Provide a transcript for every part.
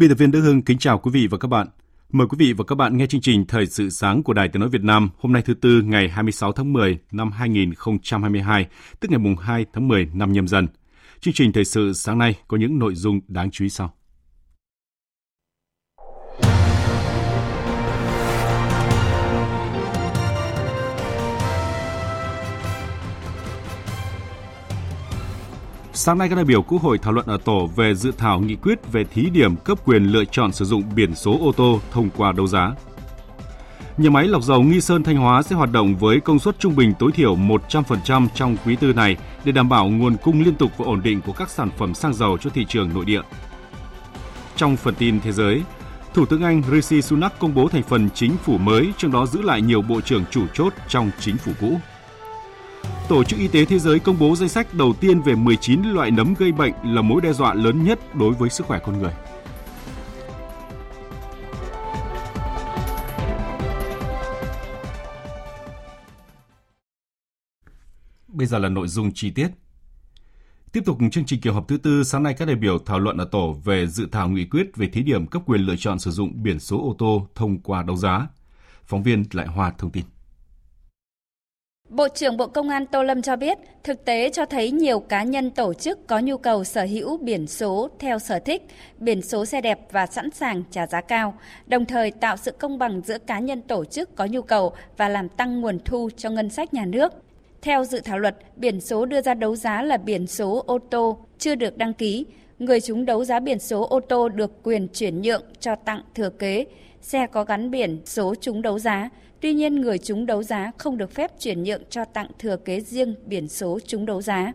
Biên tập viên Đức Hưng kính chào quý vị và các bạn. Mời quý vị và các bạn nghe chương trình Thời sự sáng của Đài Tiếng nói Việt Nam hôm nay thứ Tư ngày 26 tháng 10 năm 2022, tức ngày mùng 2 tháng 10 năm Nhâm Dần. Chương trình Thời sự sáng nay có những nội dung đáng chú ý sau. Sáng nay, các đại biểu Quốc hội thảo luận ở tổ về dự thảo nghị quyết về thí điểm cấp quyền lựa chọn sử dụng biển số ô tô thông qua đấu giá. Nhà máy lọc dầu Nghi Sơn Thanh Hóa sẽ hoạt động với công suất trung bình tối thiểu 100% trong quý tư này để đảm bảo nguồn cung liên tục và ổn định của các sản phẩm xăng dầu cho thị trường nội địa. Trong phần tin thế giới, Thủ tướng Anh Rishi Sunak công bố thành phần chính phủ mới, trong đó giữ lại nhiều bộ trưởng chủ chốt trong chính phủ cũ. Tổ chức Y tế Thế giới công bố danh sách đầu tiên về 19 loại nấm gây bệnh là mối đe dọa lớn nhất đối với sức khỏe con người. Bây giờ là nội dung chi tiết. Tiếp tục chương trình kỳ họp thứ Tư, sáng nay các đại biểu thảo luận ở tổ về dự thảo nghị quyết về thí điểm cấp quyền lựa chọn sử dụng biển số ô tô thông qua đấu giá. Phóng viên Lại Hòa thông tin. Bộ trưởng Bộ Công an Tô Lâm cho biết, thực tế cho thấy nhiều cá nhân tổ chức có nhu cầu sở hữu biển số theo sở thích, biển số xe đẹp và sẵn sàng trả giá cao, đồng thời tạo sự công bằng giữa cá nhân tổ chức có nhu cầu và làm tăng nguồn thu cho ngân sách nhà nước. Theo dự thảo luật, biển số đưa ra đấu giá là biển số ô tô chưa được đăng ký. Người chúng đấu giá biển số ô tô được quyền chuyển nhượng, cho tặng, thừa kế xe có gắn biển số chúng đấu giá. Tuy nhiên, người chúng đấu giá không được phép chuyển nhượng, cho tặng, thừa kế riêng biển số chúng đấu giá.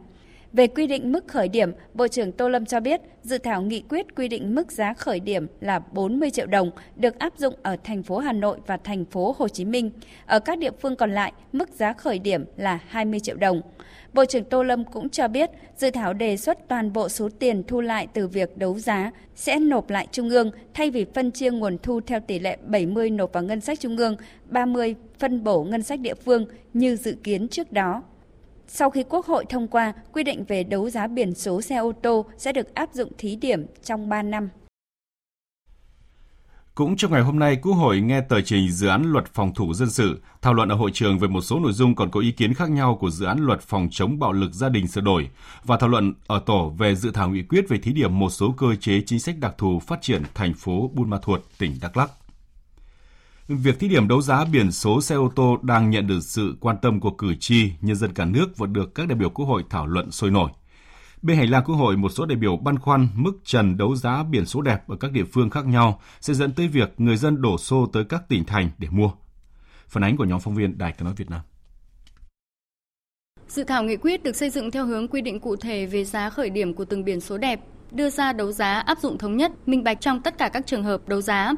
Về quy định mức khởi điểm, Bộ trưởng Tô Lâm cho biết, dự thảo nghị quyết quy định mức giá khởi điểm là 40 triệu đồng, được áp dụng ở thành phố Hà Nội và thành phố Hồ Chí Minh. Ở các địa phương còn lại, mức giá khởi điểm là 20 triệu đồng. Bộ trưởng Tô Lâm cũng cho biết, dự thảo đề xuất toàn bộ số tiền thu lại từ việc đấu giá sẽ nộp lại Trung ương, thay vì phân chia nguồn thu theo tỷ lệ 70 nộp vào ngân sách Trung ương, 30 phân bổ ngân sách địa phương như dự kiến trước đó. Sau khi Quốc hội thông qua, quy định về đấu giá biển số xe ô tô sẽ được áp dụng thí điểm trong 3 năm. Cũng trong ngày hôm nay, Quốc hội nghe tờ trình dự án luật phòng thủ dân sự, thảo luận ở hội trường về một số nội dung còn có ý kiến khác nhau của dự án luật phòng chống bạo lực gia đình sửa đổi và thảo luận ở tổ về dự thảo nghị quyết về thí điểm một số cơ chế chính sách đặc thù phát triển thành phố Buôn Ma Thuột, tỉnh Đắk Lắk. Việc thí điểm đấu giá biển số xe ô tô đang nhận được sự quan tâm của cử tri, nhân dân cả nước và được các đại biểu Quốc hội thảo luận sôi nổi. Bên hành lang Quốc hội, một số đại biểu băn khoăn mức trần đấu giá biển số đẹp ở các địa phương khác nhau sẽ dẫn tới việc người dân đổ xô tới các tỉnh thành để mua. Phản ánh của nhóm phóng viên Đài Tiếng nói Việt Nam. Dự thảo nghị quyết được xây dựng theo hướng quy định cụ thể về giá khởi điểm của từng biển số đẹp, đưa ra đấu giá áp dụng thống nhất, minh bạch trong tất cả các trường hợp đấu giá.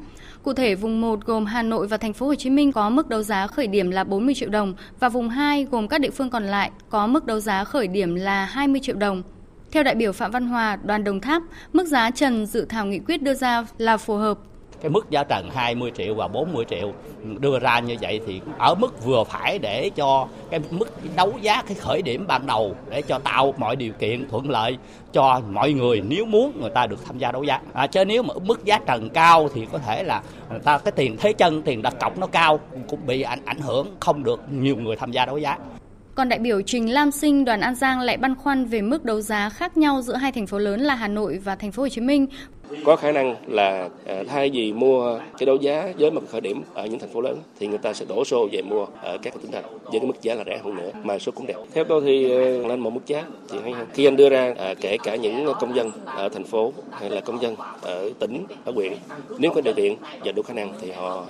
Cụ thể, vùng 1 gồm Hà Nội và thành phố Hồ Chí Minh có mức đấu giá khởi điểm là 40 triệu đồng và vùng 2 gồm các địa phương còn lại có mức đấu giá khởi điểm là 20 triệu đồng. Theo đại biểu Phạm Văn Hòa, đoàn Đồng Tháp, mức giá trần dự thảo nghị quyết đưa ra là phù hợp. Cái mức giá trần 20 triệu và 40 triệu đưa ra như vậy thì ở mức vừa phải để cho cái mức đấu giá cái khởi điểm ban đầu để cho tạo mọi điều kiện thuận lợi cho mọi người nếu muốn người ta được tham gia đấu giá. Chứ nếu mà mức giá trần cao thì có thể là người ta cái tiền thế chân, tiền đặt cọc nó cao cũng bị ảnh hưởng không được nhiều người tham gia đấu giá. Còn đại biểu Trình Lam Sinh, đoàn An Giang lại băn khoăn về mức đấu giá khác nhau giữa hai thành phố lớn là Hà Nội và thành phố Hồ Chí Minh. Có khả năng là thay vì mua cái đấu giá với một khởi điểm ở những thành phố lớn thì người ta sẽ đổ xô về mua ở các tỉnh thành với cái mức giá là rẻ hơn nữa mà số cũng đẹp. Theo tôi thì lên một mức giá thì hay hơn. Khi anh đưa ra kể cả những công dân ở thành phố hay là công dân ở tỉnh, ở huyện, nếu có điều kiện và đủ khả năng thì họ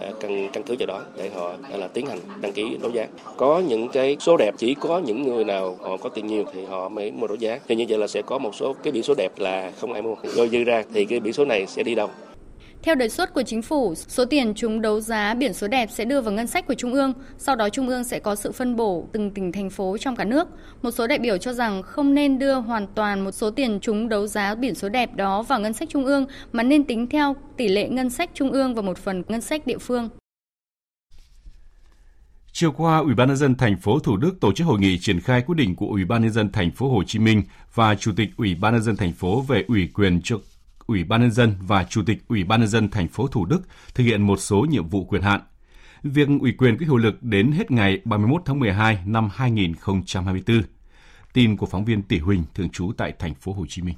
căn cứ vào đó để họ là tiến hành đăng ký đấu giá. Có những cái số đẹp chỉ có những người nào họ có tiền nhiều thì họ mới mua đấu giá. Thì như vậy là sẽ có một số cái biển số đẹp là không ai mua. Rồi dư ra thì cái biển số này sẽ đi đâu? Theo đề xuất của chính phủ, số tiền trúng đấu giá biển số đẹp sẽ đưa vào ngân sách của Trung ương, sau đó Trung ương sẽ có sự phân bổ từng tỉnh thành phố trong cả nước. Một số đại biểu cho rằng không nên đưa hoàn toàn một số tiền trúng đấu giá biển số đẹp đó vào ngân sách Trung ương mà nên tính theo tỷ lệ ngân sách Trung ương và một phần ngân sách địa phương. Chiều qua, Ủy ban nhân dân thành phố Thủ Đức tổ chức hội nghị triển khai quyết định của Ủy ban nhân dân thành phố Hồ Chí Minh và Chủ tịch Ủy ban nhân dân thành phố về ủy quyền cho Ủy ban nhân dân và Chủ tịch Ủy ban nhân dân thành phố Thủ Đức thực hiện một số nhiệm vụ quyền hạn. Việc ủy quyền có hiệu lực đến hết ngày 31 tháng 12 năm 2024. Tin của phóng viên Tỷ Huỳnh thường trú tại thành phố Hồ Chí Minh.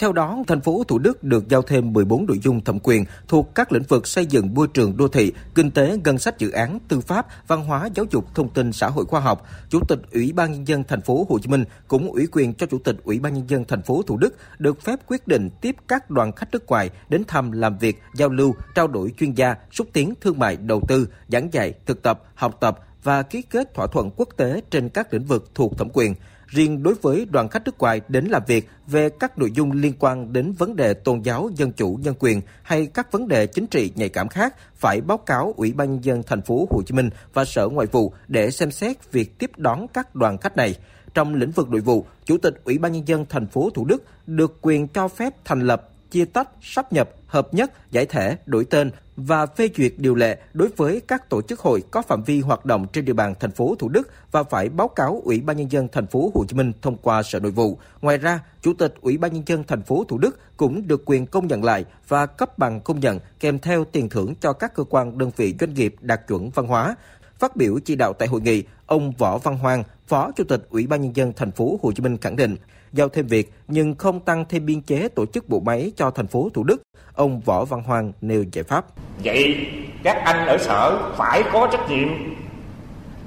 Theo đó, thành phố Thủ Đức được giao thêm 14 nội dung thẩm quyền thuộc các lĩnh vực xây dựng môi trường đô thị, kinh tế, ngân sách dự án, tư pháp, văn hóa, giáo dục, thông tin, xã hội khoa học. Chủ tịch Ủy ban nhân dân thành phố Hồ Chí Minh cũng ủy quyền cho Chủ tịch Ủy ban nhân dân thành phố Thủ Đức được phép quyết định tiếp các đoàn khách nước ngoài đến thăm, làm việc, giao lưu, trao đổi chuyên gia, xúc tiến thương mại, đầu tư, giảng dạy, thực tập, học tập và ký kết thỏa thuận quốc tế trên các lĩnh vực thuộc thẩm quyền. Riêng đối với đoàn khách nước ngoài đến làm việc về các nội dung liên quan đến vấn đề tôn giáo, dân chủ, nhân quyền hay các vấn đề chính trị nhạy cảm khác phải báo cáo Ủy ban nhân dân thành phố Hồ Chí Minh và Sở Ngoại vụ để xem xét việc tiếp đón các đoàn khách này. Trong lĩnh vực nội vụ, Chủ tịch Ủy ban nhân dân thành phố Thủ Đức được quyền cho phép thành lập, chia tách, sáp nhập, hợp nhất, giải thể, đổi tên và phê duyệt điều lệ đối với các tổ chức hội có phạm vi hoạt động trên địa bàn thành phố Thủ Đức và phải báo cáo Ủy ban nhân dân thành phố Hồ Chí Minh thông qua Sở Nội vụ. Ngoài ra, Chủ tịch Ủy ban nhân dân thành phố Thủ Đức cũng được quyền công nhận lại và cấp bằng công nhận kèm theo tiền thưởng cho các cơ quan, đơn vị, doanh nghiệp đạt chuẩn văn hóa. Phát biểu chỉ đạo tại hội nghị, ông Võ Văn Hoàng, Phó Chủ tịch Ủy ban nhân dân thành phố Hồ Chí Minh khẳng định, giao thêm việc nhưng không tăng thêm biên chế tổ chức bộ máy cho thành phố Thủ Đức. Ông Võ Văn Hoàng nêu giải pháp. Vậy các anh ở sở phải có trách nhiệm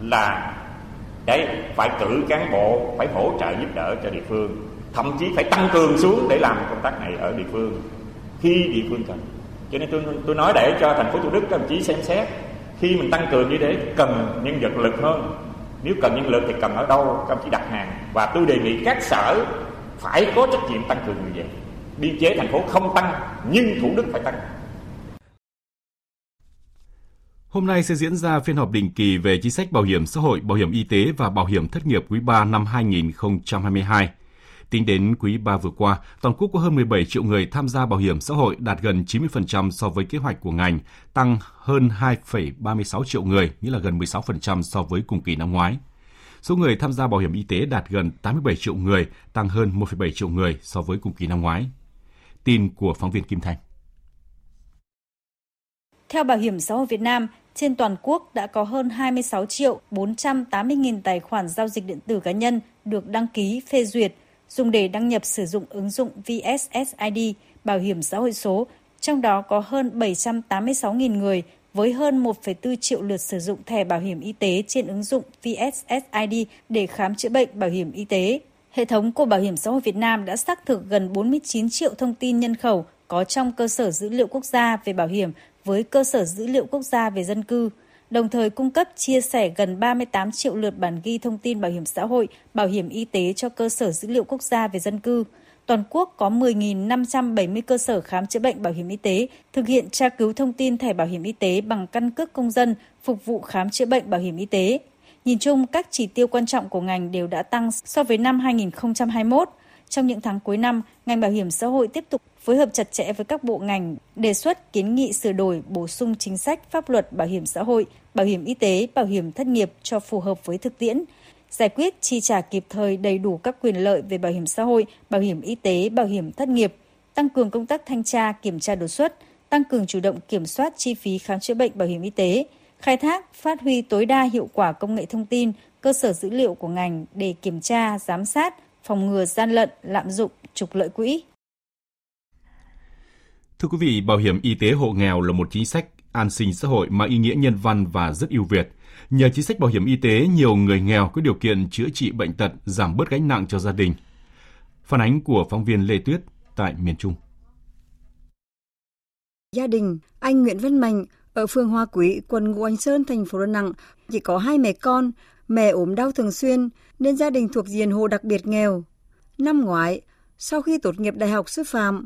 là phải cử cán bộ, phải hỗ trợ giúp đỡ cho địa phương, thậm chí phải tăng cường xuống để làm công tác này ở địa phương khi địa phương cần. Cho nên tôi nói để cho thành phố Thủ Đức các đồng chí xem xét, khi mình tăng cường như thế cần nhân lực hơn. Nếu cần nhân lực thì cần ở đâu, các đồng chí đặt hàng. Và tôi đề nghị các sở phải có trách nhiệm tăng cường như vậy. Biên chế thành phố không tăng, nhưng Thủ Đức phải tăng. Hôm nay sẽ diễn ra phiên họp định kỳ về chính sách bảo hiểm xã hội, bảo hiểm y tế và bảo hiểm thất nghiệp quý 3 năm 2022. Tính đến quý 3 vừa qua, toàn quốc có hơn 17 triệu người tham gia bảo hiểm xã hội, đạt gần 90% so với kế hoạch của ngành, tăng hơn 2,36 triệu người, nghĩa là gần 16% so với cùng kỳ năm ngoái. Số người tham gia bảo hiểm y tế đạt gần 87 triệu người, tăng hơn 1,7 triệu người so với cùng kỳ năm ngoái. Tin của phóng viên Kim Thành. Theo Bảo hiểm xã hội Việt Nam, trên toàn quốc đã có hơn 26.480.000 tài khoản giao dịch điện tử cá nhân được đăng ký, phê duyệt, dùng để đăng nhập sử dụng ứng dụng VSSID, bảo hiểm xã hội số, trong đó có hơn 786.000 người với hơn 1,4 triệu lượt sử dụng thẻ bảo hiểm y tế trên ứng dụng VSSID để khám chữa bệnh bảo hiểm y tế. Hệ thống của Bảo hiểm xã hội Việt Nam đã xác thực gần 49 triệu thông tin nhân khẩu có trong cơ sở dữ liệu quốc gia về bảo hiểm với cơ sở dữ liệu quốc gia về dân cư, đồng thời cung cấp chia sẻ gần 38 triệu lượt bản ghi thông tin bảo hiểm xã hội, bảo hiểm y tế cho cơ sở dữ liệu quốc gia về dân cư. Toàn quốc có 10.570 cơ sở khám chữa bệnh bảo hiểm y tế thực hiện tra cứu thông tin thẻ bảo hiểm y tế bằng căn cước công dân phục vụ khám chữa bệnh bảo hiểm y tế. Nhìn chung, các chỉ tiêu quan trọng của ngành đều đã tăng so với năm 2021. Trong những tháng cuối năm, ngành bảo hiểm xã hội tiếp tục phối hợp chặt chẽ với các bộ ngành, đề xuất kiến nghị sửa đổi, bổ sung chính sách pháp luật bảo hiểm xã hội, bảo hiểm y tế, bảo hiểm thất nghiệp cho phù hợp với thực tiễn, giải quyết chi trả kịp thời đầy đủ các quyền lợi về bảo hiểm xã hội, bảo hiểm y tế, bảo hiểm thất nghiệp, tăng cường công tác thanh tra, kiểm tra đột xuất, tăng cường chủ động kiểm soát chi phí khám chữa bệnh bảo hiểm y tế, khai thác, phát huy tối đa hiệu quả công nghệ thông tin, cơ sở dữ liệu của ngành để kiểm tra, giám sát, phòng ngừa gian lận, lạm dụng, trục lợi quỹ. Thưa quý vị, bảo hiểm y tế hộ nghèo là một chính sách an sinh xã hội mang ý nghĩa nhân văn và rất ưu việt. Nhờ chính sách bảo hiểm y tế, nhiều người nghèo có điều kiện chữa trị bệnh tật, giảm bớt gánh nặng cho gia đình. Phản ánh của phóng viên Lê Tuyết tại miền Trung. Gia đình anh Nguyễn Văn Mạnh ở phường Hoa Quý, quận Ngũ Hành Sơn, thành phố Đà Nẵng chỉ có 2 mẹ con, mẹ ốm đau thường xuyên nên gia đình thuộc diện hộ đặc biệt nghèo. Năm ngoái, sau khi tốt nghiệp đại học sư phạm,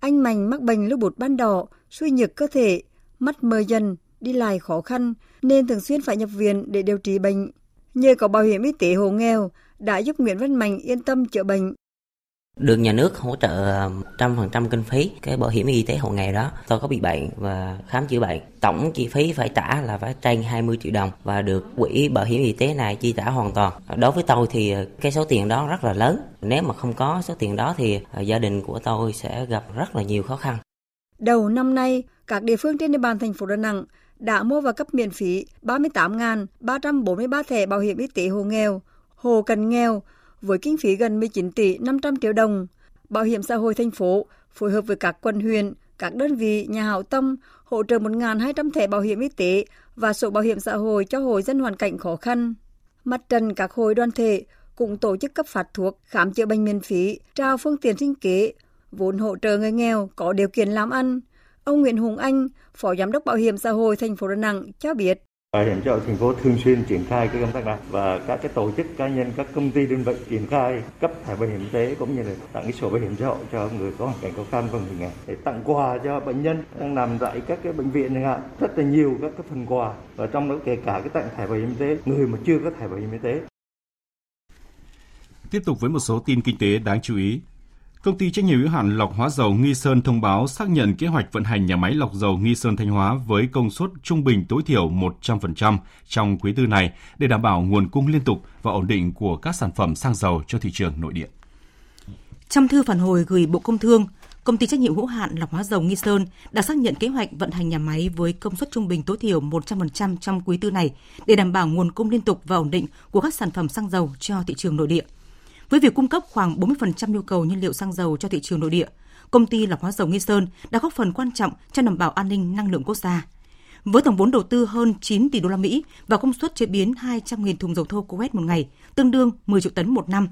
anh Mạnh mắc bệnh lupus ban đỏ, suy nhược cơ thể, mắt mờ dần, đi lại khó khăn nên thường xuyên phải nhập viện để điều trị bệnh. Nhờ có bảo hiểm y tế hộ nghèo đã giúp Nguyễn Văn Mạnh yên tâm chữa bệnh. Được nhà nước hỗ trợ 100% kinh phí cái bảo hiểm y tế hộ nghèo đó. Tôi có bị bệnh và khám chữa bệnh. Tổng chi phí phải trả là phải trên 20 triệu đồng và được quỹ bảo hiểm y tế này chi trả hoàn toàn. Đối với tôi thì cái số tiền đó rất là lớn. Nếu mà không có số tiền đó thì gia đình của tôi sẽ gặp rất là nhiều khó khăn. Đầu năm nay, các địa phương trên địa bàn thành phố Đà Nẵng đã mua và cấp miễn phí 38.343 thẻ bảo hiểm y tế hộ nghèo, hộ cận nghèo, với kinh phí gần 19 tỷ 500 triệu đồng. Bảo hiểm xã hội thành phố phối hợp với các quận huyện, các đơn vị, nhà hảo tâm hỗ trợ 1.200 thẻ bảo hiểm y tế và sổ bảo hiểm xã hội cho hộ dân hoàn cảnh khó khăn. Mặt trận các hội đoàn thể cũng tổ chức cấp phát thuốc, khám chữa bệnh miễn phí, trao phương tiện sinh kế, vốn hỗ trợ người nghèo có điều kiện làm ăn. Ông Nguyễn Hùng Anh, Phó Giám đốc Bảo hiểm xã hội thành phố Đà Nẵng cho biết. Bảo hiểm xã hội thành phố thường xuyên triển khai cái công tác này và các cái tổ chức cá nhân, các công ty đơn vị triển khai cấp thẻ bảo hiểm y tế cũng như là tặng cái sổ bảo hiểm xã hội cho người có hoàn cảnh khó khăn và người nghèo, để tặng quà cho bệnh nhân đang nằm tại các cái bệnh viện chẳng hạn, rất là nhiều các cái phần quà và trong đó kể cả cái tặng thẻ bảo hiểm y tế người mà chưa có thẻ bảo hiểm y tế. Tiếp tục với một số tin kinh tế đáng chú ý. Công ty trách nhiệm hữu hạn lọc hóa dầu Nghi Sơn thông báo xác nhận kế hoạch vận hành nhà máy lọc dầu Nghi Sơn Thanh Hóa với công suất trung bình tối thiểu 100% trong quý tư này để đảm bảo nguồn cung liên tục và ổn định của các sản phẩm xăng dầu cho thị trường nội địa. Trong thư phản hồi gửi Bộ Công Thương, Công ty trách nhiệm hữu hạn lọc hóa dầu Nghi Sơn đã xác nhận kế hoạch vận hành nhà máy với công suất trung bình tối thiểu 100% trong quý tư này để đảm bảo nguồn cung liên tục và ổn định của các sản phẩm xăng dầu cho thị trường nội địa. Với việc cung cấp khoảng 40% nhu cầu nhiên liệu xăng dầu cho thị trường nội địa, công ty lọc hóa dầu Nghi Sơn đã góp phần quan trọng trong đảm bảo an ninh năng lượng quốc gia. Với tổng vốn đầu tư hơn 9 tỷ USD và công suất chế biến 200.000 thùng dầu thô Kuwait một ngày, tương đương 10 triệu tấn một năm,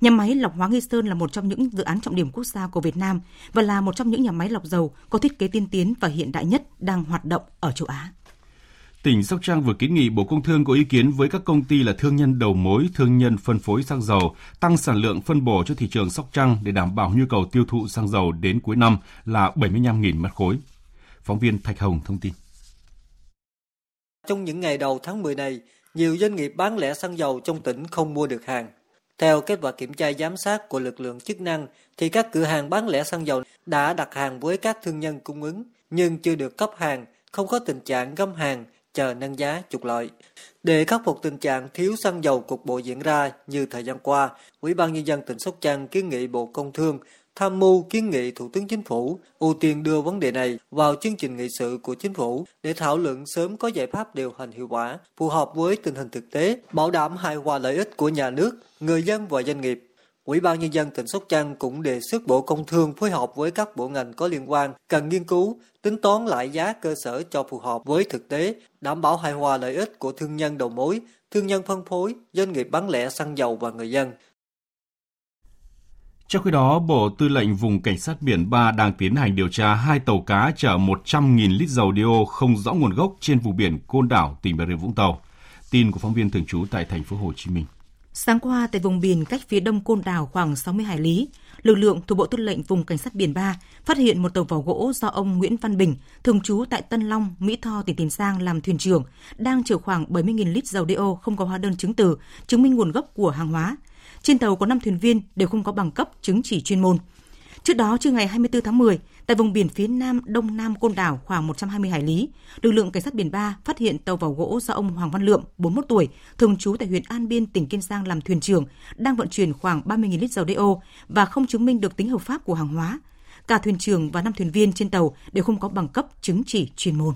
nhà máy lọc hóa Nghi Sơn là một trong những dự án trọng điểm quốc gia của Việt Nam và là một trong những nhà máy lọc dầu có thiết kế tiên tiến và hiện đại nhất đang hoạt động ở châu Á. Tỉnh Sóc Trăng vừa kiến nghị Bộ Công Thương có ý kiến với các công ty là thương nhân đầu mối, thương nhân phân phối xăng dầu, tăng sản lượng phân bổ cho thị trường Sóc Trăng để đảm bảo nhu cầu tiêu thụ xăng dầu đến cuối năm là 75.000 mét khối. Phóng viên Thạch Hồng thông tin. Trong những ngày đầu tháng 10 này, nhiều doanh nghiệp bán lẻ xăng dầu trong tỉnh không mua được hàng. Theo kết quả kiểm tra giám sát của lực lượng chức năng, thì các cửa hàng bán lẻ xăng dầu đã đặt hàng với các thương nhân cung ứng, nhưng chưa được cấp hàng, không có tình trạng găm hàng, chờ nâng giá trục lợi. Để khắc phục tình trạng thiếu xăng dầu cục bộ diễn ra như thời gian qua, Ủy ban Nhân dân tỉnh Sóc Trăng kiến nghị Bộ Công Thương tham mưu kiến nghị Thủ tướng Chính phủ ưu tiên đưa vấn đề này vào chương trình nghị sự của Chính phủ để thảo luận sớm có giải pháp điều hành hiệu quả, phù hợp với tình hình thực tế, bảo đảm hài hòa lợi ích của nhà nước, người dân và doanh nghiệp. Ủy ban Nhân dân tỉnh Sóc Trăng cũng đề xuất Bộ Công Thương phối hợp với các bộ ngành có liên quan cần nghiên cứu, tính toán lại giá cơ sở cho phù hợp với thực tế, đảm bảo hài hòa lợi ích của thương nhân đầu mối, thương nhân phân phối, doanh nghiệp bán lẻ xăng dầu và người dân. Trong khi đó, Bộ Tư lệnh Vùng Cảnh sát Biển 3 đang tiến hành điều tra 2 tàu cá chở 100.000 lít dầu đeo không rõ nguồn gốc trên vùng biển Côn Đảo, tỉnh Bà Rịa Vũng Tàu. Tin của phóng viên thường trú tại thành phố Hồ Chí Minh. Sáng qua, tại vùng biển cách phía đông Côn Đảo khoảng 60 hải lý, lực lượng thuộc Bộ Tư lệnh Vùng Cảnh sát Biển 3 phát hiện một tàu vỏ gỗ do ông Nguyễn Văn Bình, thường trú tại Tân Long, Mỹ Tho, tỉnh Tiền Giang làm thuyền trưởng, đang chở khoảng 70.000 lít dầu DO không có hóa đơn chứng từ, chứng minh nguồn gốc của hàng hóa. Trên tàu có 5 thuyền viên đều không có bằng cấp chứng chỉ chuyên môn. Trước đó, trưa ngày 24 tháng 10, tại vùng biển phía nam đông nam Côn Đảo khoảng 120 hải lý, lực lượng Cảnh sát Biển 3 phát hiện tàu vỏ gỗ do ông Hoàng Văn Lượng, 41 tuổi, thường trú tại huyện An Biên, tỉnh Kiên Giang làm thuyền trưởng, đang vận chuyển khoảng 30.000 lít dầu DO và không chứng minh được tính hợp pháp của hàng hóa. Cả thuyền trưởng và 5 thuyền viên trên tàu đều không có bằng cấp chứng chỉ chuyên môn.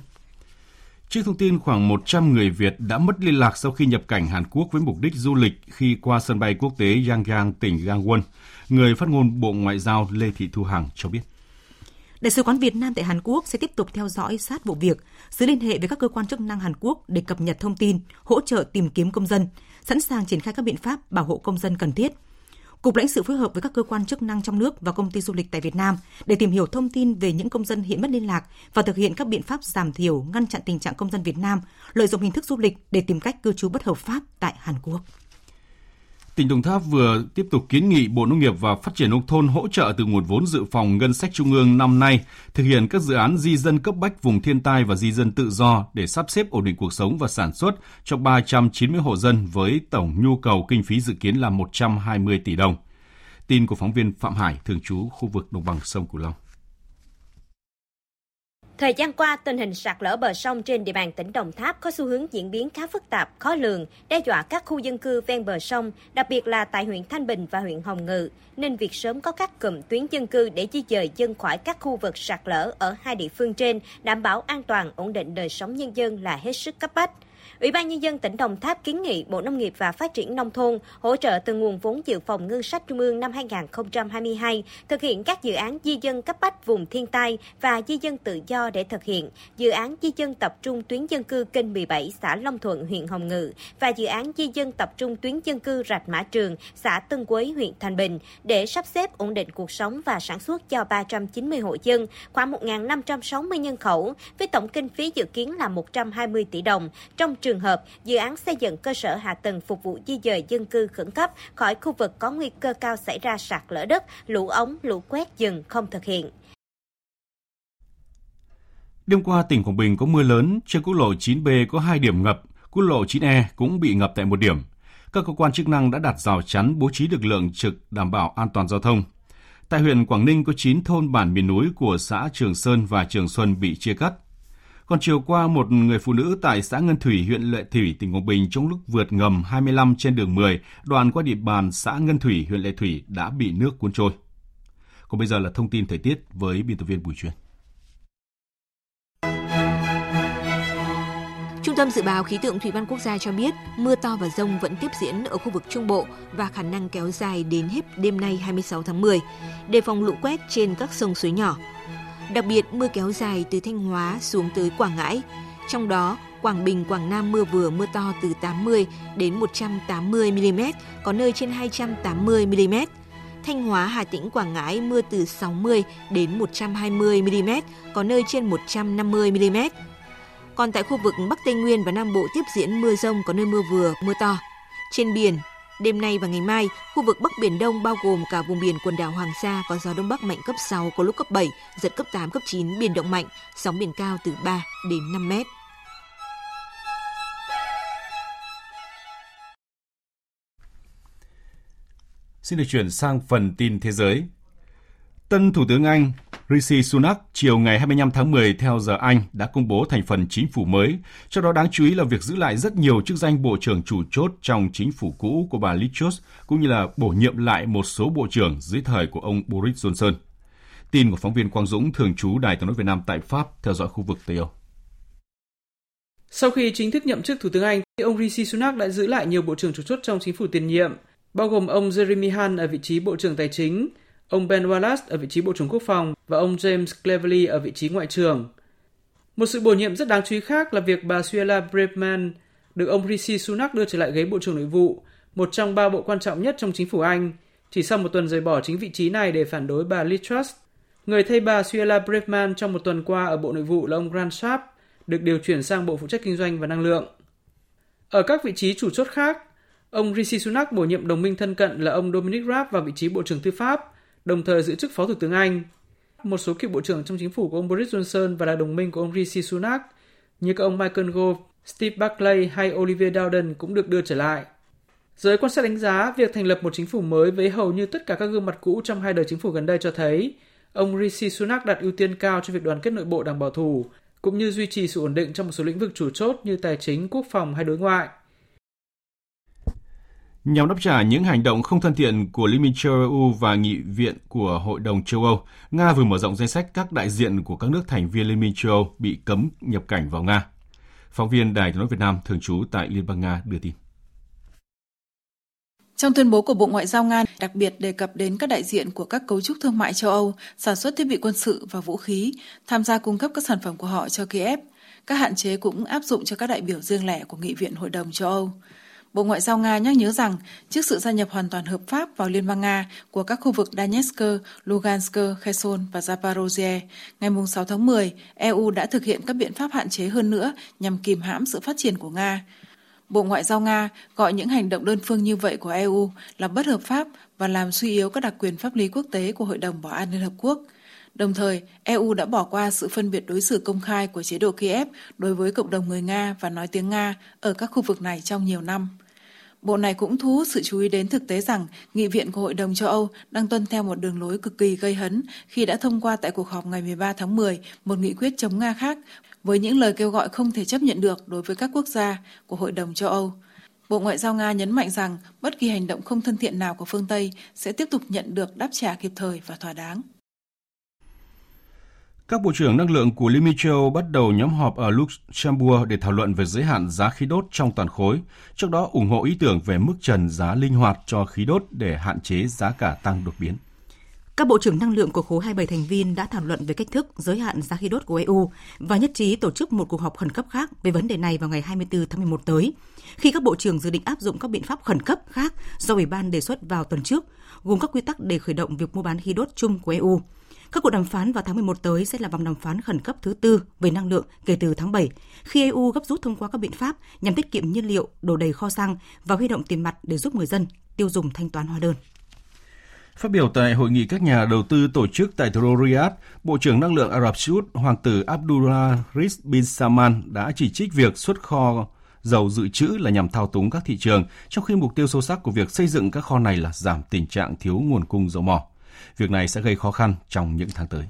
Trước thông tin khoảng 100 người Việt đã mất liên lạc sau khi nhập cảnh Hàn Quốc với mục đích du lịch khi qua sân bay quốc tế Yangon, tỉnh Gangwon, người phát ngôn Bộ Ngoại giao Lê Thị Thu Hằng cho biết. Đại sứ quán Việt Nam tại Hàn Quốc sẽ tiếp tục theo dõi sát vụ việc, giữ liên hệ với các cơ quan chức năng Hàn Quốc để cập nhật thông tin, hỗ trợ tìm kiếm công dân, sẵn sàng triển khai các biện pháp bảo hộ công dân cần thiết. Cục lãnh sự phối hợp với các cơ quan chức năng trong nước và công ty du lịch tại Việt Nam để tìm hiểu thông tin về những công dân hiện mất liên lạc và thực hiện các biện pháp giảm thiểu, ngăn chặn tình trạng công dân Việt Nam lợi dụng hình thức du lịch để tìm cách cư trú bất hợp pháp tại Hàn Quốc. Tỉnh Đồng Tháp vừa tiếp tục kiến nghị Bộ Nông nghiệp và Phát triển Nông thôn hỗ trợ từ nguồn vốn dự phòng ngân sách trung ương năm nay, thực hiện các dự án di dân cấp bách vùng thiên tai và di dân tự do để sắp xếp ổn định cuộc sống và sản xuất cho 390 hộ dân với tổng nhu cầu kinh phí dự kiến là 120 tỷ đồng. Tin của phóng viên Phạm Hải, thường trú khu vực đồng bằng sông Cửu Long. Thời gian qua, tình hình sạt lở bờ sông trên địa bàn tỉnh Đồng Tháp có xu hướng diễn biến khá phức tạp, khó lường, đe dọa các khu dân cư ven bờ sông, đặc biệt là tại huyện Thanh Bình và huyện Hồng Ngự, nên việc sớm có các cụm tuyến dân cư để di dời dân khỏi các khu vực sạt lở ở hai địa phương trên, đảm bảo an toàn, ổn định đời sống nhân dân là hết sức cấp bách. Ủy ban Nhân dân tỉnh Đồng Tháp kiến nghị Bộ Nông nghiệp và Phát triển Nông thôn hỗ trợ từ nguồn vốn dự phòng ngân sách trung ương năm 2022 thực hiện các dự án di dân cấp bách vùng thiên tai và di dân tự do để thực hiện dự án di dân tập trung tuyến dân cư kênh 17 xã Long Thuận, huyện Hồng Ngự và dự án di dân tập trung tuyến dân cư Rạch Mã Trường, xã Tân Quế, huyện Thanh Bình để sắp xếp ổn định cuộc sống và sản xuất cho 390 hộ dân, khoảng 1.560 nhân khẩu với tổng kinh phí dự kiến là 120 tỷ đồng. Trong trường hợp dự án xây dựng cơ sở hạ tầng phục vụ di dời dân cư khẩn cấp khỏi khu vực có nguy cơ cao xảy ra sạt lở đất, lũ ống, lũ quét rừng không thực hiện. Đêm qua, tỉnh Quảng Bình có mưa lớn, trên quốc lộ 9B có 2 điểm ngập, quốc lộ 9E cũng bị ngập tại 1 điểm. Các cơ quan chức năng đã đặt rào chắn, bố trí lực lượng trực đảm bảo an toàn giao thông. Tại huyện Quảng Ninh có 9 thôn bản miền núi của xã Trường Sơn và Trường Xuân bị chia cắt. Còn chiều qua, một người phụ nữ tại xã Ngân Thủy, huyện Lệ Thủy, tỉnh Quảng Bình trong lúc vượt ngầm 25 trên đường 10, đoạn qua địa bàn xã Ngân Thủy, huyện Lệ Thủy đã bị nước cuốn trôi. Còn bây giờ là thông tin thời tiết với biên tập viên Bùi Chuyên. Trung tâm Dự báo Khí tượng Thủy văn Quốc gia cho biết mưa to và dông vẫn tiếp diễn ở khu vực Trung Bộ và khả năng kéo dài đến hết đêm nay 26 tháng 10, đề phòng lũ quét trên các sông suối nhỏ. Đặc biệt, mưa kéo dài từ Thanh Hóa xuống tới Quảng Ngãi. Trong đó, Quảng Bình, Quảng Nam mưa vừa mưa to từ 80 đến 180mm, có nơi trên 280mm. Thanh Hóa, Hà Tĩnh, Quảng Ngãi mưa từ 60 đến 120mm, có nơi trên 150mm. Còn tại khu vực Bắc Tây Nguyên và Nam Bộ tiếp diễn mưa dông, có nơi mưa vừa, mưa to. Trên biển, đêm nay và ngày mai, khu vực Bắc Biển Đông bao gồm cả vùng biển quần đảo Hoàng Sa có gió Đông Bắc mạnh cấp 6, có lúc cấp 7, giật cấp 8, cấp 9, biển động mạnh, sóng biển cao từ 3 đến 5 mét. Xin được chuyển sang phần tin thế giới. Tân Thủ tướng Anh Rishi Sunak chiều ngày 25 tháng 10 theo giờ Anh đã công bố thành phần chính phủ mới, trong đó đáng chú ý là việc giữ lại rất nhiều chức danh bộ trưởng chủ chốt trong chính phủ cũ của bà Liz Truss, cũng như là bổ nhiệm lại một số bộ trưởng dưới thời của ông Boris Johnson. Tin của phóng viên Quang Dũng, thường trú Đài Tiếng nói Việt Nam tại Pháp, theo dõi khu vực Tây Âu. Sau khi chính thức nhậm chức Thủ tướng Anh, ông Rishi Sunak đã giữ lại nhiều bộ trưởng chủ chốt trong chính phủ tiền nhiệm, bao gồm ông Jeremy Hunt ở vị trí bộ trưởng tài chính, ông Ben Wallace ở vị trí Bộ trưởng Quốc phòng và ông James Cleverly ở vị trí Ngoại trưởng. Một sự bổ nhiệm rất đáng chú ý khác là việc bà Suella Braverman được ông Rishi Sunak đưa trở lại ghế Bộ trưởng Nội vụ, một trong 3 bộ quan trọng nhất trong chính phủ Anh, chỉ sau 1 tuần rời bỏ chính vị trí này để phản đối bà Liz Truss. Người thay bà Suella Braverman trong 1 tuần qua ở Bộ Nội vụ là ông Grant Sharp, được điều chuyển sang Bộ phụ trách Kinh doanh và Năng lượng. Ở các vị trí chủ chốt khác, ông Rishi Sunak bổ nhiệm đồng minh thân cận là ông Dominic Raab vào vị trí Bộ trưởng Tư pháp, đồng thời giữ chức Phó Thủ tướng Anh. Một số cựu bộ trưởng trong chính phủ của ông Boris Johnson và là đồng minh của ông Rishi Sunak, như các ông Michael Gove, Steve Barclay hay Olivier Dowden cũng được đưa trở lại. Giới quan sát đánh giá việc thành lập một chính phủ mới với hầu như tất cả các gương mặt cũ trong 2 đời chính phủ gần đây cho thấy ông Rishi Sunak đặt ưu tiên cao cho việc đoàn kết nội bộ Đảng Bảo thủ, cũng như duy trì sự ổn định trong một số lĩnh vực chủ chốt như tài chính, quốc phòng hay đối ngoại. Nhằm đáp trả những hành động không thân thiện của Liên minh châu Âu và nghị viện của Hội đồng châu Âu, Nga vừa mở rộng danh sách các đại diện của các nước thành viên Liên minh châu Âu bị cấm nhập cảnh vào Nga. Phóng viên Đài Tiếng nói Việt Nam thường trú tại Liên bang Nga đưa tin. Trong tuyên bố của Bộ Ngoại giao Nga, đặc biệt đề cập đến các đại diện của các cấu trúc thương mại châu Âu, sản xuất thiết bị quân sự và vũ khí, tham gia cung cấp các sản phẩm của họ cho Kiev. Các hạn chế cũng áp dụng cho các đại biểu riêng lẻ của Nghị viện Hội đồng châu Âu. Bộ Ngoại giao Nga nhắc nhớ rằng, trước sự gia nhập hoàn toàn hợp pháp vào Liên bang Nga của các khu vực Donetsk, Lugansk, Kherson và Zaporozhye, ngày 6 tháng 10, EU đã thực hiện các biện pháp hạn chế hơn nữa nhằm kìm hãm sự phát triển của Nga. Bộ Ngoại giao Nga gọi những hành động đơn phương như vậy của EU là bất hợp pháp và làm suy yếu các đặc quyền pháp lý quốc tế của Hội đồng Bảo an Liên Hợp Quốc. Đồng thời, EU đã bỏ qua sự phân biệt đối xử công khai của chế độ Kiev đối với cộng đồng người Nga và nói tiếng Nga ở các khu vực này trong nhiều năm. Bộ này cũng thu hút sự chú ý đến thực tế rằng Nghị viện của Hội đồng châu Âu đang tuân theo một đường lối cực kỳ gây hấn khi đã thông qua tại cuộc họp ngày 13 tháng 10 một nghị quyết chống Nga khác với những lời kêu gọi không thể chấp nhận được đối với các quốc gia của Hội đồng châu Âu. Bộ Ngoại giao Nga nhấn mạnh rằng bất kỳ hành động không thân thiện nào của phương Tây sẽ tiếp tục nhận được đáp trả kịp thời và thỏa đáng. Các bộ trưởng năng lượng của Liên minh châu Âu bắt đầu nhóm họp ở Luxembourg để thảo luận về giới hạn giá khí đốt trong toàn khối, trước đó ủng hộ ý tưởng về mức trần giá linh hoạt cho khí đốt để hạn chế giá cả tăng đột biến. Các bộ trưởng năng lượng của khối 27 thành viên đã thảo luận về cách thức giới hạn giá khí đốt của EU và nhất trí tổ chức một cuộc họp khẩn cấp khác về vấn đề này vào ngày 24 tháng 11 tới, khi các bộ trưởng dự định áp dụng các biện pháp khẩn cấp khác do Ủy ban đề xuất vào tuần trước, gồm các quy tắc để khởi động việc mua bán khí đốt chung của EU. Các cuộc đàm phán vào tháng 11 tới sẽ là vòng đàm phán khẩn cấp thứ tư về năng lượng kể từ tháng 7, khi EU gấp rút thông qua các biện pháp nhằm tiết kiệm nhiên liệu, đổ đầy kho xăng và huy động tiền mặt để giúp người dân tiêu dùng thanh toán hóa đơn. Phát biểu tại hội nghị các nhà đầu tư tổ chức tại thủ đô Riyadh, Bộ trưởng Năng lượng Ả Rập Xê Út Hoàng tử Abdulaziz bin Salman đã chỉ trích việc xuất kho dầu dự trữ là nhằm thao túng các thị trường, trong khi mục tiêu sâu sắc của việc xây dựng các kho này là giảm tình trạng thiếu nguồn cung dầu mỏ. Việc này sẽ gây khó khăn trong những tháng tới.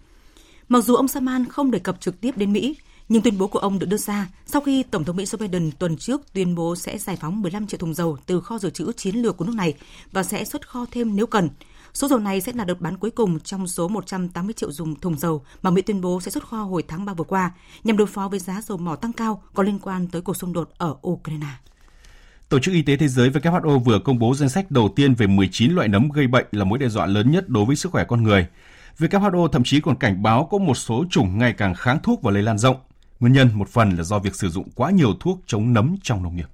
Mặc dù ông Salman không đề cập trực tiếp đến Mỹ, nhưng tuyên bố của ông được đưa ra sau khi Tổng thống Mỹ Joe Biden tuần trước tuyên bố sẽ giải phóng 15 triệu thùng dầu từ kho dự trữ chiến lược của nước này và sẽ xuất kho thêm nếu cần. Số dầu này sẽ là đợt bán cuối cùng trong số 180 triệu thùng dầu mà Mỹ tuyên bố sẽ xuất kho hồi tháng 3 vừa qua, nhằm đối phó với giá dầu mỏ tăng cao có liên quan tới cuộc xung đột ở Ukraine. Tổ chức Y tế Thế giới WHO vừa công bố danh sách đầu tiên về 19 loại nấm gây bệnh là mối đe dọa lớn nhất đối với sức khỏe con người. WHO thậm chí còn cảnh báo có một số chủng ngày càng kháng thuốc và lây lan rộng. Nguyên nhân một phần là do việc sử dụng quá nhiều thuốc chống nấm trong nông nghiệp.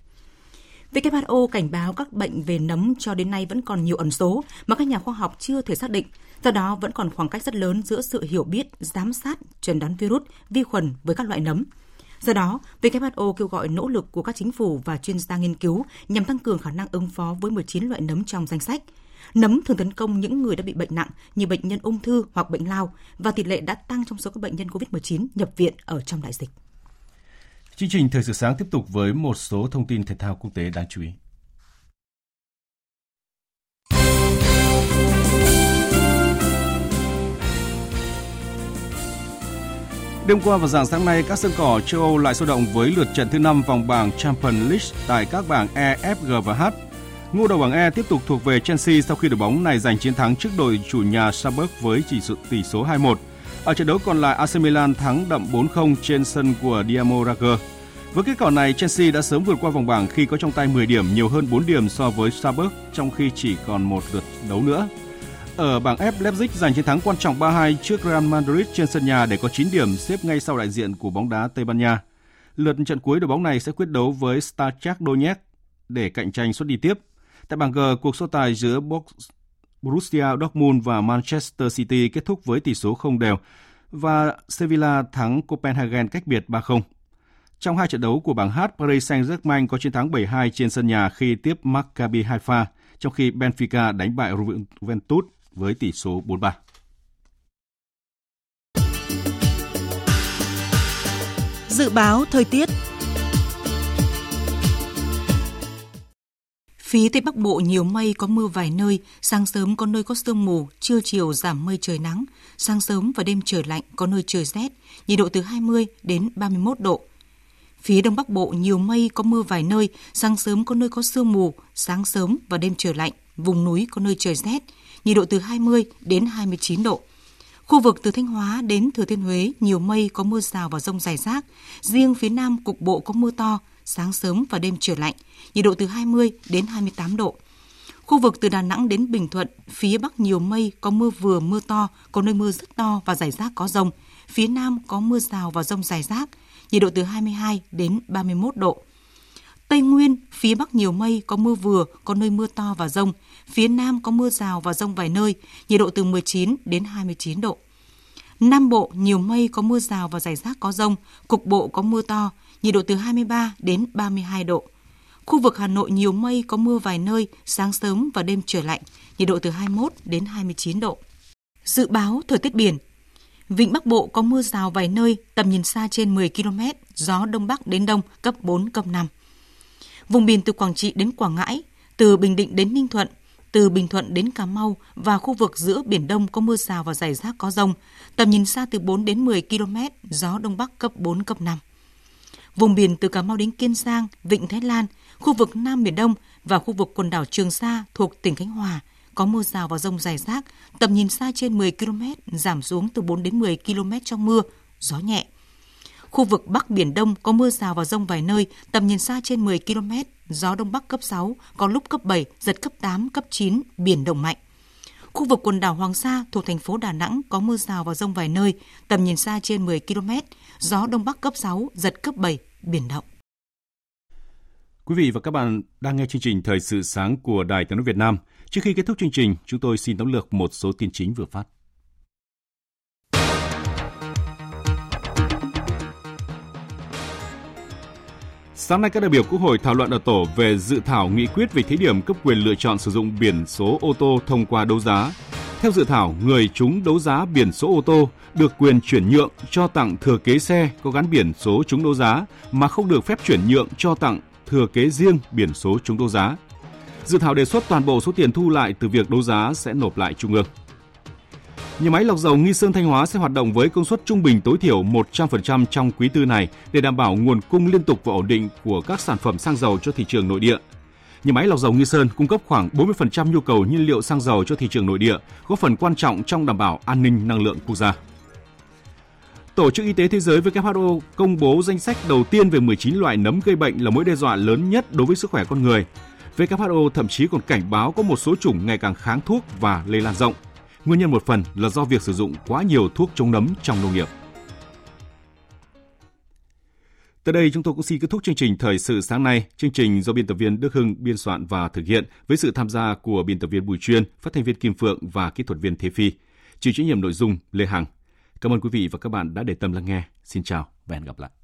WHO cảnh báo các bệnh về nấm cho đến nay vẫn còn nhiều ẩn số mà các nhà khoa học chưa thể xác định. Do đó vẫn còn khoảng cách rất lớn giữa sự hiểu biết, giám sát, chẩn đoán virus, vi khuẩn với các loại nấm. Do đó, WHO kêu gọi nỗ lực của các chính phủ và chuyên gia nghiên cứu nhằm tăng cường khả năng ứng phó với 19 loại nấm trong danh sách. Nấm thường tấn công những người đã bị bệnh nặng như bệnh nhân ung thư hoặc bệnh lao, và tỷ lệ đã tăng trong số các bệnh nhân COVID-19 nhập viện ở trong đại dịch. Chương trình Thời sự sáng tiếp tục với một số thông tin thể thao quốc tế đáng chú ý. Đêm qua và rạng sáng nay, các sân cỏ châu Âu lại sôi động với lượt trận thứ 5 vòng bảng Champions League tại các bảng E, F, G và H. Ngôi đầu bảng E tiếp tục thuộc về Chelsea sau khi đội bóng này giành chiến thắng trước đội chủ nhà Salzburg với tỷ số 2-1. Ở trận đấu còn lại, AC Milan thắng đậm 4-0 trên sân của Dinamo Zagreb. Với kết quả này, Chelsea đã sớm vượt qua vòng bảng khi có trong tay 10 điểm, nhiều hơn 4 điểm so với Salzburg, trong khi chỉ còn một lượt đấu nữa. Ở bảng F, Leipzig giành chiến thắng quan trọng 3-2 trước Real Madrid trên sân nhà để có 9 điểm, xếp ngay sau đại diện của bóng đá Tây Ban Nha. Lượt trận cuối đội bóng này sẽ quyết đấu với Starchak Donetsk để cạnh tranh suất đi tiếp. Tại bảng G, cuộc so tài giữa Borussia Dortmund và Manchester City kết thúc với tỷ số 0-0 và Sevilla thắng Copenhagen cách biệt 3-0. Trong hai trận đấu của bảng H, Paris Saint-Germain có chiến thắng 7-2 trên sân nhà khi tiếp Maccabi Haifa, trong khi Benfica đánh bại Juventus với tỷ số 4-3. Dự báo thời tiết. Phía Tây Bắc Bộ nhiều mây, có mưa vài nơi, sáng sớm có nơi có sương mù, trưa chiều giảm mây trời nắng, sáng sớm và đêm trời lạnh, có nơi trời rét, nhiệt độ từ 20 đến 31 độ. Phía Đông Bắc Bộ nhiều mây, có mưa vài nơi, sáng sớm có nơi có sương mù, sáng sớm và đêm trời lạnh, vùng núi có nơi trời rét, nhiệt độ từ 20 đến 29 độ. Khu vực từ Thanh Hóa đến Thừa Thiên Huế nhiều mây, có mưa rào và dông rải rác, riêng phía Nam cục bộ có mưa to, sáng sớm và đêm trời lạnh, nhiệt độ từ 20 đến 28 độ. Khu vực từ Đà Nẵng đến Bình Thuận, phía Bắc nhiều mây, có mưa vừa mưa to, có nơi mưa rất to và rải rác có dông. Phía Nam có mưa rào và dông rải rác, nhiệt độ từ 22 đến 31 độ. Tây Nguyên, phía Bắc nhiều mây, có mưa vừa, có nơi mưa to và dông. Phía Nam có mưa rào và dông vài nơi, nhiệt độ từ 19 đến 29 độ. Nam Bộ, nhiều mây, có mưa rào và rải rác có dông, cục bộ có mưa to, nhiệt độ từ 23 đến 32 độ. Khu vực Hà Nội nhiều mây, có mưa vài nơi, sáng sớm và đêm trời lạnh, nhiệt độ từ 21 đến 29 độ. Dự báo thời tiết biển. Vịnh Bắc Bộ có mưa rào vài nơi, tầm nhìn xa trên 10 km, gió Đông Bắc đến Đông cấp 4, cấp 5. Vùng biển từ Quảng Trị đến Quảng Ngãi, từ Bình Định đến Ninh Thuận, từ Bình Thuận đến Cà Mau và khu vực giữa Biển Đông có mưa rào và rải rác có dông, tầm nhìn xa từ 4 đến 10 km, gió Đông Bắc cấp 4, cấp 5. Vùng biển từ Cà Mau đến Kiên Giang, Vịnh Thái Lan, khu vực Nam Biển Đông và khu vực quần đảo Trường Sa thuộc tỉnh Khánh Hòa có mưa rào và dông rải rác, tầm nhìn xa trên 10 km, giảm xuống từ 4 đến 10 km trong mưa, gió nhẹ. Khu vực Bắc Biển Đông có mưa rào và dông vài nơi, tầm nhìn xa trên 10 km, gió Đông Bắc cấp 6, có lúc cấp 7, giật cấp 8, cấp 9, biển động mạnh. Khu vực quần đảo Hoàng Sa thuộc thành phố Đà Nẵng có mưa rào và dông vài nơi, tầm nhìn xa trên 10 km, gió Đông Bắc cấp 6, giật cấp 7, biển động. Quý vị và các bạn đang nghe chương trình Thời sự sáng của Đài Tiếng nói Việt Nam. Trước khi kết thúc chương trình, chúng tôi xin tóm lược một số tin chính vừa phát. Sáng nay, các đại biểu Quốc hội thảo luận ở tổ về dự thảo nghị quyết về thí điểm cấp quyền lựa chọn sử dụng biển số ô tô thông qua đấu giá. Theo dự thảo, người trúng đấu giá biển số ô tô được quyền chuyển nhượng cho tặng thừa kế xe có gắn biển số trúng đấu giá mà không được phép chuyển nhượng cho tặng thừa kế riêng biển số trúng đấu giá. Dự thảo đề xuất toàn bộ số tiền thu lại từ việc đấu giá sẽ nộp lại Trung ương. Nhà máy lọc dầu Nghi Sơn Thanh Hóa sẽ hoạt động với công suất trung bình tối thiểu 100% trong quý tư này để đảm bảo nguồn cung liên tục và ổn định của các sản phẩm xăng dầu cho thị trường nội địa. Nhà máy lọc dầu Nghi Sơn cung cấp khoảng 40% nhu cầu nhiên liệu xăng dầu cho thị trường nội địa, góp phần quan trọng trong đảm bảo an ninh năng lượng quốc gia. Tổ chức Y tế Thế giới WHO công bố danh sách đầu tiên về 19 loại nấm gây bệnh là mối đe dọa lớn nhất đối với sức khỏe con người. WHO thậm chí còn cảnh báo có một số chủng ngày càng kháng thuốc và lây lan rộng. Nguyên nhân một phần là do việc sử dụng quá nhiều thuốc chống nấm trong nông nghiệp. Tới đây chúng tôi cũng xin kết thúc chương trình Thời sự sáng nay. Chương trình do biên tập viên Đức Hưng biên soạn và thực hiện với sự tham gia của biên tập viên Bùi Chuyên, phát thanh viên Kim Phượng và kỹ thuật viên Thế Phi. Chịu trách nhiệm nội dung Lê Hằng. Cảm ơn quý vị và các bạn đã để tâm lắng nghe. Xin chào và hẹn gặp lại.